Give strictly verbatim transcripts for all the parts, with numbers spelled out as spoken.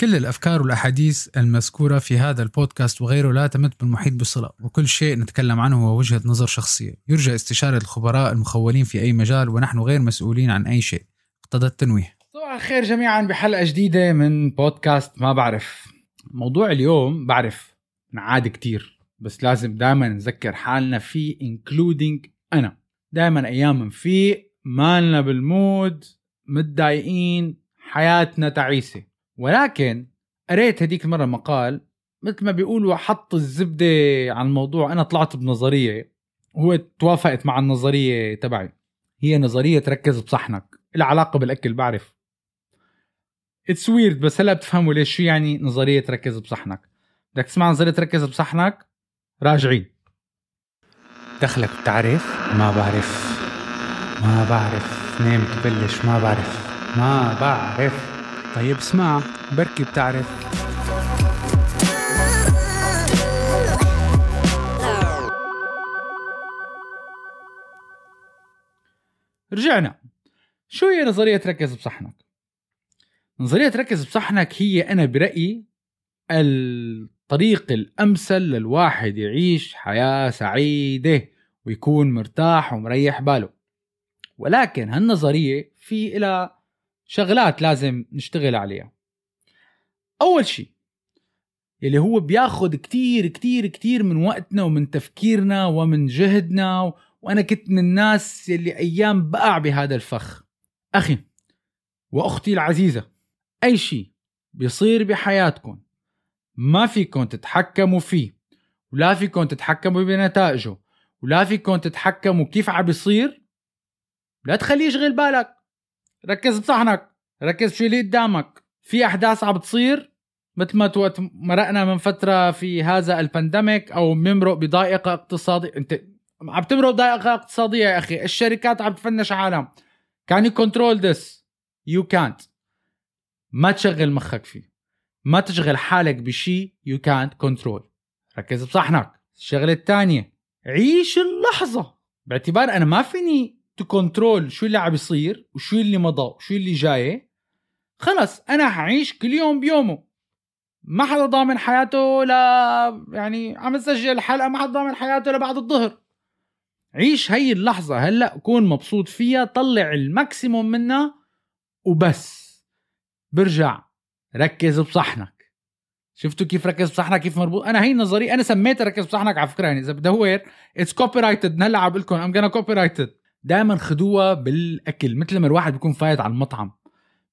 كل الأفكار والأحاديث المذكورة في هذا البودكاست وغيره لا تمت بالمحيط بصلة، وكل شيء نتكلم عنه هو وجهة نظر شخصية يرجى استشارة الخبراء المخولين في أي مجال، ونحن غير مسؤولين عن أي شيء. اقتضى التنويه. صباح الخير جميعا بحلقة جديدة من بودكاست ما بعرف. موضوع اليوم بعرف نعاد كتير، بس لازم دائما نذكر حالنا فيه، including أنا. دائما أيام فيه مالنا بالمود، متضايقين، حياتنا تعيسة. ولكن قريت هديك المرة مقال مثل ما بيقولوا حط الزبدة عن الموضوع. أنا طلعت بنظرية هو توافقت مع النظرية تبعي، هي نظرية تركز بصحنك العلاقة بالأكل. بعرف it's weird، بس هلا بتفهموا ليش شو يعني نظرية تركز بصحنك. بدك تسمع نظرية تركز بصحنك، راجعين. دخلك بتعرف ما بعرف، ما بعرف نام تبلش ما بعرف، ما بعرف. طيب اسمع، بركي بتعرف. رجعنا. شو هي نظرية تركز بصحنك؟ نظرية تركز بصحنك هي أنا برأيي الطريق الأمثل للواحد يعيش حياة سعيدة ويكون مرتاح ومريح باله. ولكن هالنظرية في إلى شغلات لازم نشتغل عليها. أول شيء اللي هو بياخد كتير كتير كتير من وقتنا ومن تفكيرنا ومن جهدنا و... وأنا كنت من الناس اللي أيام بقع بهذا الفخ. أخي وأختي العزيزة، أي شيء بيصير بحياتكم ما فيكم تتحكموا فيه، ولا فيكم تتحكموا بنتائجه، ولا فيكم تتحكموا كيف عم بيصير، لا تخليه يشغل بالك. ركز بصحنك، ركز شو اللي قدامك. في أحداث عم بتصير مثل ما توقت مرقنا من فترة في هذا البانديميك، أو ممرق بضائقة اقتصادية. أنت عم تمرق بضائقة اقتصادية يا أخي، الشركات عم تفنش عالم. can you control this؟ you can't. ما تشغل مخك فيه، ما تشغل حالك بشي you can't control. ركز بصحنك. الشغلة الثانية، عيش اللحظة، باعتبار أنا ما فيني تكنترول شو اللي عم يصير وشو اللي مضى وشو اللي جاي. خلص أنا هعيش كل يوم بيومه. ما حدا ضامن حياته، لا يعني عم نسجل حلقة ما حدا ضامن حياته لبعد الظهر. عيش هاي اللحظة هلأ، كون مبسوط فيها، طلع الماكسيموم منها وبس. برجع ركز بصحنك. شفتوا كيف ركز بصحنك كيف مربوط؟ أنا هاي النظرية أنا سميتها ركز بصحنك على فكرة، يعني إذا بدها هوير it's copyrighted. هلأ عم بقلكم I'm gonna copyrighted. دائما خدوها بالاكل. مثل ما الواحد بيكون فايت على المطعم،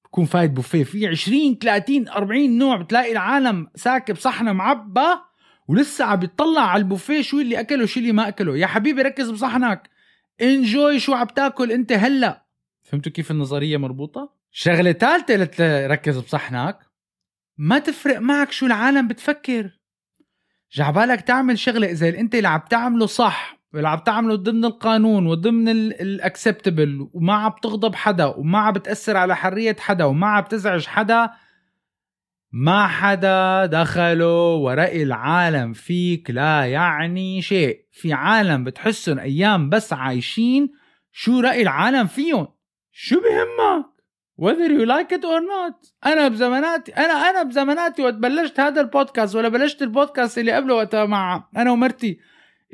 بيكون فايت بوفيه فيه عشرين ثلاثين أربعين نوع، بتلاقي العالم ساكب صحنه معبى ولسه عم بيطلع على البوفيه شو اللي اكله شو اللي ما اكله. يا حبيبي ركز بصحنك، انجوي شو عم تاكل انت هلا. فهمتوا كيف النظريه مربوطه؟ شغله ثالثه ركز بصحنك، ما تفرق معك شو العالم بتفكر. جعبالك تعمل شغله اذا انت اللي عم تعمله صح، واللي عم تعمله ضمن القانون وضمن الاكسبتبل، وما عم تغضب حدا، وما عم بتأثر على حرية حدا، وما عم بتزعج حدا. ما حدا دخلوا ورأي العالم فيك لا يعني شيء. في عالم بتحسن أيام بس عايشين، شو رأي العالم فيهم شو بهمك، whether you like it or not. أنا بزمناتي أنا أنا بزمناتي وتبلشت هذا البودكاست، ولا بلشت البودكاست اللي قبله وقتها مع أنا ومرتي،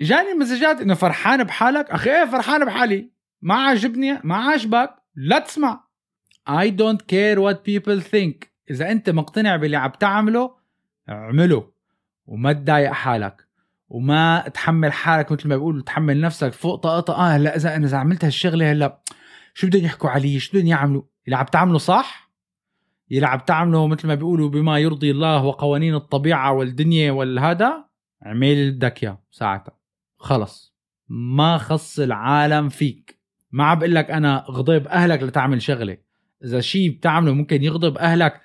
جاني مسجات انه فرحان بحالك. اخي فرحان بحالي، ما عجبني ما عجبك لا تسمع. I don't care what people think. اذا انت مقتنع باللي عم تعمله اعمله، وما تضايق حالك، وما تحمل حالك مثل ما بيقولوا تحمل نفسك فوق طاقتك. اه هلا اذا انا عملت هالشغله هلا شو بدهم يحكوا علي، شو بدهم يعملوا. اللي عم تعمله صح، اللي عم تعمله مثل ما بيقولوا بما يرضي الله وقوانين الطبيعه والدنيا والهذا، اعمل بدك اياه ساعتها. خلص ما خص العالم فيك. ما عم بقول لك انا غضب اهلك لتعمل شغله. اذا شيء بتعمله ممكن يغضب اهلك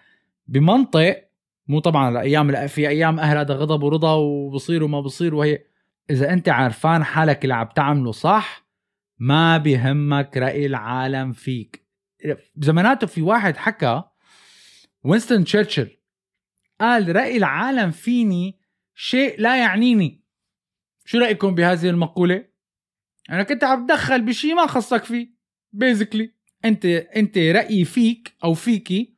بمنطق، مو طبعا الايام في ايام اهل هذا غضب ورضا وبصير وما بصير وهي. اذا انت عارفان حالك اللي عم تعمله صح، ما بيهمك راي العالم فيك. بزماناته في واحد حكى، وينستون تشرشل، قال راي العالم فيني شيء لا يعنيني. شو رأيكم بهذه المقولة؟ أنا كنت عم بدخل بشي ما خصك فيه. basically أنت أنت رأيي فيك أو فيكي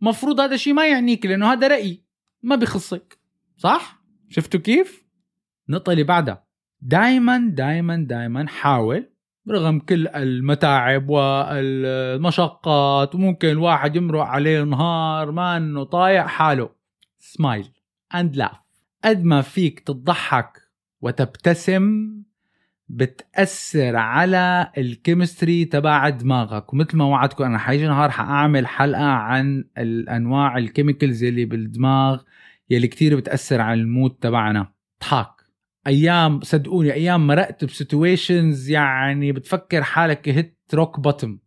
مفروض هذا الشيء ما يعنيك لأنه هذا رأيي ما بيخصك، صح؟ شفتوا كيف؟ النقطة اللي بعدها، دايما دايما دايما حاول رغم كل المتاعب والمشقات وممكن الواحد يمرق عليه نهار ما انه طايع حاله، سمايل اند لاف. قد ما فيك تضحك وتبتسم بتأثر على الكيمستري تبع دماغك. ومثل ما وعدتكم انا حيجي نهار حاعمل حلقة عن الانواع الكيميكلز اللي بالدماغ يلي كتير بتأثر على المود تبعنا. ضحك ايام، صدقوني ايام مرقت بسيتويشنز يعني بتفكر حالك هيت روك باتم،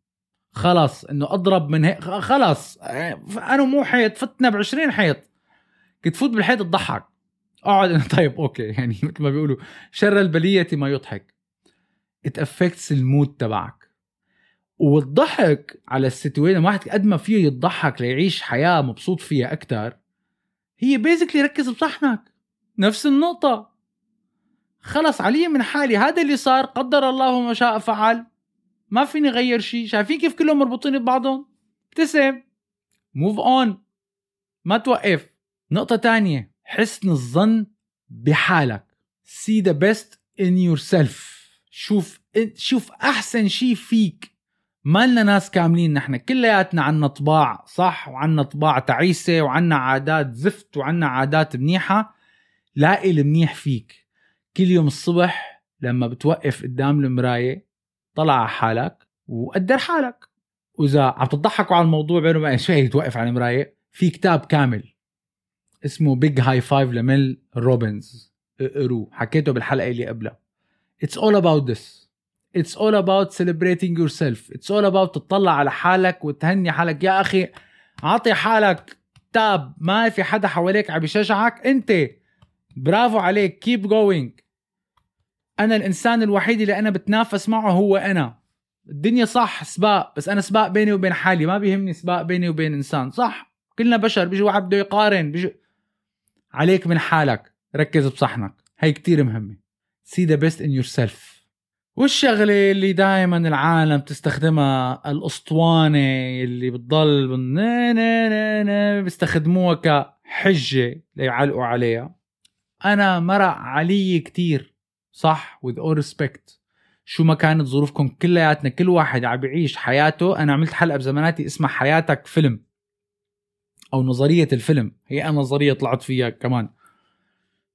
خلاص انه اضرب من هيك، خلاص انا مو حيط، فتنا بعشرين حيط، كنت فوت بالحيط تضحك، اقعد انا طيب اوكي، يعني مثل ما بيقولوا شر البلية ما يضحك. it affects المود تبعك. والضحك على السيتويشن، واحد قد ما فيه يضحك ليعيش حياة مبسوط فيها اكتر، هي بيزيكلي ركز بصحنك. نفس النقطة، خلص علي من حالي، هذا اللي صار قدر الله ما شاء فعل، ما فيني غير شيء. شايفين كيف كلهم مربوطين ببعضهم؟ ابتسم، موف اون، ما توقف. نقطة تانية، حسن الظن بحالك. see the best in yourself. شوف شوف أحسن شيء فيك. ما لنا ناس كاملين، نحن كلياتنا عنا طباع صح وعنا طباع تعيسة وعنا عادات زفت وعنا عادات منيحة. لاقي المنيح فيك. كل يوم الصبح لما بتوقف قدام المراية طلع على حالك وقدر حالك. وإذا عم تضحكوا على الموضوع بينما إيش هي توقف على المراية، في كتاب كامل اسمه Big High Five لميل روبنز، اقروه، حكيته بالحلقة اللي قبلها. It's all about this. It's all about celebrating yourself. It's all about تطلع على حالك وتهني حالك. يا أخي عطي حالك تاب، ما في حدا حواليك عم يشجعك، أنت برافو عليك، keep going. أنا الإنسان الوحيد اللي أنا بتنافس معه هو أنا. الدنيا صح سباق، بس أنا سباق بيني وبين حالي، ما بيهمني سباق بيني وبين إنسان، صح؟ كلنا بشر، بيجي واحد بده يقارن، بيجي عليك من حالك، ركز بصحنك. هاي كتير مهمة. see the best in yourself. والشغلة اللي دائما العالم تستخدمها، الأسطوانة اللي بتضل نا نا نا نا بيستخدموها كحجة ليعلقوا عليها، أنا مرق علي كتير صح، with all respect. شو ما كانت ظروفكم كلياتنا، كل واحد عم يعيش حياته. أنا عملت حلقة بزماناتي اسمها حياتك فيلم أو نظرية الفيلم، هي أنا نظرية طلعت فيها كمان.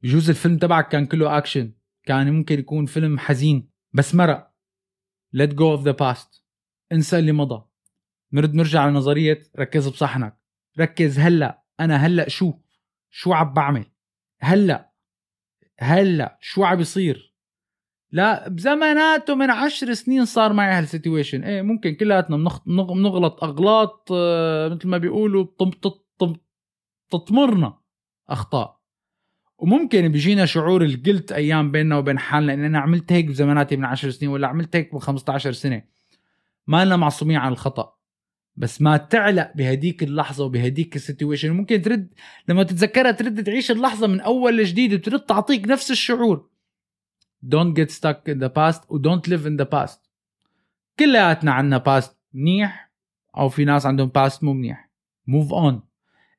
بجوز الفيلم تبعك كان كله أكشن، كان ممكن يكون فيلم حزين، بس مرق. let go of the past، انسى اللي مضى. نرد نرجع على نظرية ركز بصحنك، ركز هلأ. أنا هلأ شو شو عم بعمل هلأ هلأ شو عم بيصير؟ لا بزماناته من عشر سنين صار معي هالسيتويشن. ايه ممكن كلاتنا بنغلط اغلاط، اه مثل ما بيقولوا تطمرنا اخطاء، وممكن بيجينا شعور الجلد ايام بيننا وبين حالنا ان انا عملت هيك بزماناتي من عشر سنين ولا عملت هيك من خمستعشر سنة. ما لنا معصومين عن الخطأ، بس ما تعلق بهديك اللحظة وبهديك السيتويشن. ممكن ترد لما تتذكرها ترد تعيش اللحظة من اول لجديد وترد تعطيك نفس الشعور. don't get stuck in the past و don't live in the past. كلياتنا عنا past منيح أو في ناس عندهم past مو منيح. move on.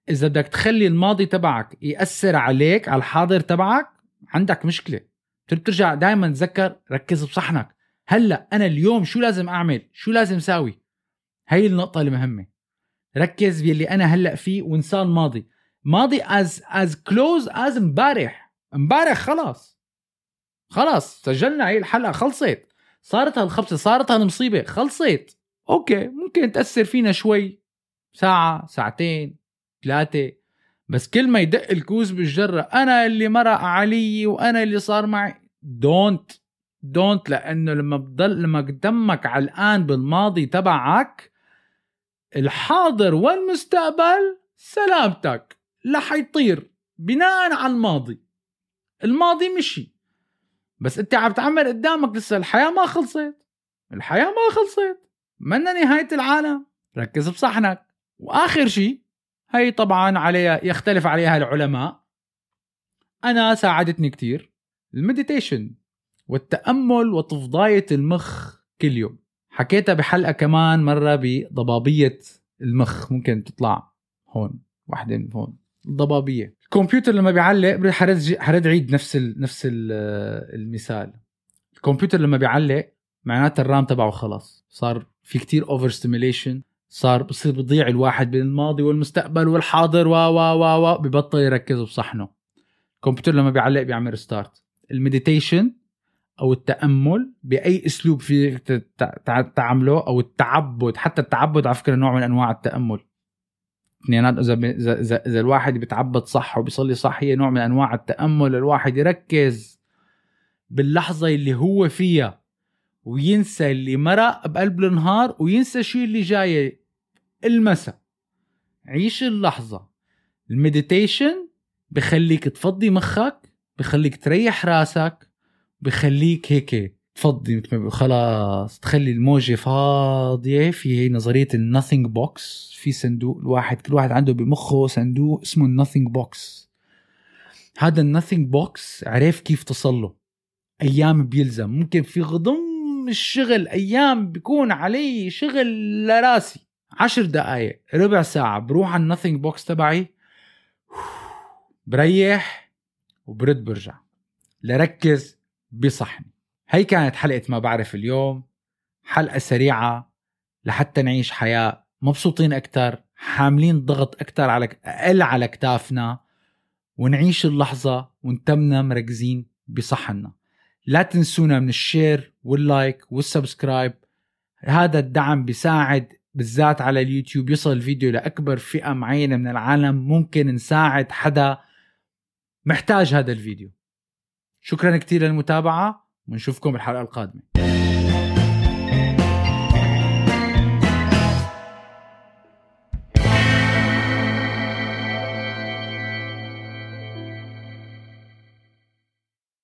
إذا بدك تخلي الماضي تبعك يأثر عليك على الحاضر تبعك، عندك مشكلة. بترجع دايما تذكر ركز بصحنك، هلأ أنا اليوم شو لازم أعمل، شو لازم ساوي. هاي النقطة المهمة، ركز باللي أنا هلأ فيه وانسى الماضي. ماضي as as close as مبارح. مبارح خلاص خلاص، سجلنا هاي الحلقة، خلصت، صارت هالخبصة، صارت هالمصيبة، خلصت. أوكي ممكن تأثر فينا شوي، ساعة ساعتين ثلاثة، بس كل ما يدق الكوز بالجرة أنا اللي مرق علي وأنا اللي صار معي، don't don't لأنه لما بضل لما قدمك على الآن بالماضي تبعك، الحاضر والمستقبل سلامتك لح يطير بناء على الماضي. الماضي مشي، بس انت عم تعمل قدامك لسه، الحياة ما خلصت، الحياة ما خلصت، منا نهاية العالم، ركز بصحنك. واخر شيء، هي طبعا عليها يختلف عليها العلماء، انا ساعدتني كتير المديتيشن والتأمل وتفضاية المخ كل يوم. حكيتها بحلقة كمان مرة بضبابية المخ، ممكن تطلع هون واحدين هون ضبابية. الكمبيوتر لما بيعلق حرد عيد نفس ال... نفس ال... المثال. الكمبيوتر لما بيعلق معناته الرام تبعه خلاص صار في كتير اوفر ستيميليشن، صار بصير بضيع الواحد بين الماضي والمستقبل والحاضر و و و و ببطل يركز بصحنه. الكمبيوتر لما بيعلق بيعمل ستارت. المديتيشن او التامل باي اسلوب في تعامله او التعبد، حتى التعبد على فكره نوع من انواع التامل. يعني اذا اذا الواحد بيتعبد صح وبيصلي صح هي نوع من انواع التامل. الواحد يركز باللحظه اللي هو فيها وينسى اللي مرق بقلب النهار وينسى شيء اللي جاي المساء. عيش اللحظه. المديتيشن بخليك تفضي مخك، بخليك تريح راسك، بخليك هيك تفضي خلاص، تخلي الموجة فاضية. في نظرية الناثينج بوكس، في صندوق الواحد، كل واحد عنده بمخه صندوق اسمه الناثينج بوكس. هذا الناثينج بوكس عرف كيف تصله. أيام بيلزم، ممكن في غضم الشغل أيام بيكون علي شغل لراسي، عشر دقايق ربع ساعة بروح على الناثينج بوكس تبعي، بريح وبرد برجع لركز بصحني. هاي كانت حلقة ما بعرف اليوم، حلقة سريعة لحتى نعيش حياة مبسوطين أكتر، حاملين ضغط أكتر على أقل على كتافنا، ونعيش اللحظة ونتمنا مركزين بصحنا. لا تنسونا من الشير واللايك والسبسكرايب، هذا الدعم بيساعد بالذات على اليوتيوب يصل الفيديو لأكبر فئة معينة من العالم. ممكن نساعد حدا محتاج هذا الفيديو. شكرا كتير للمتابعة ونشوفكم بالحلقة القادمة.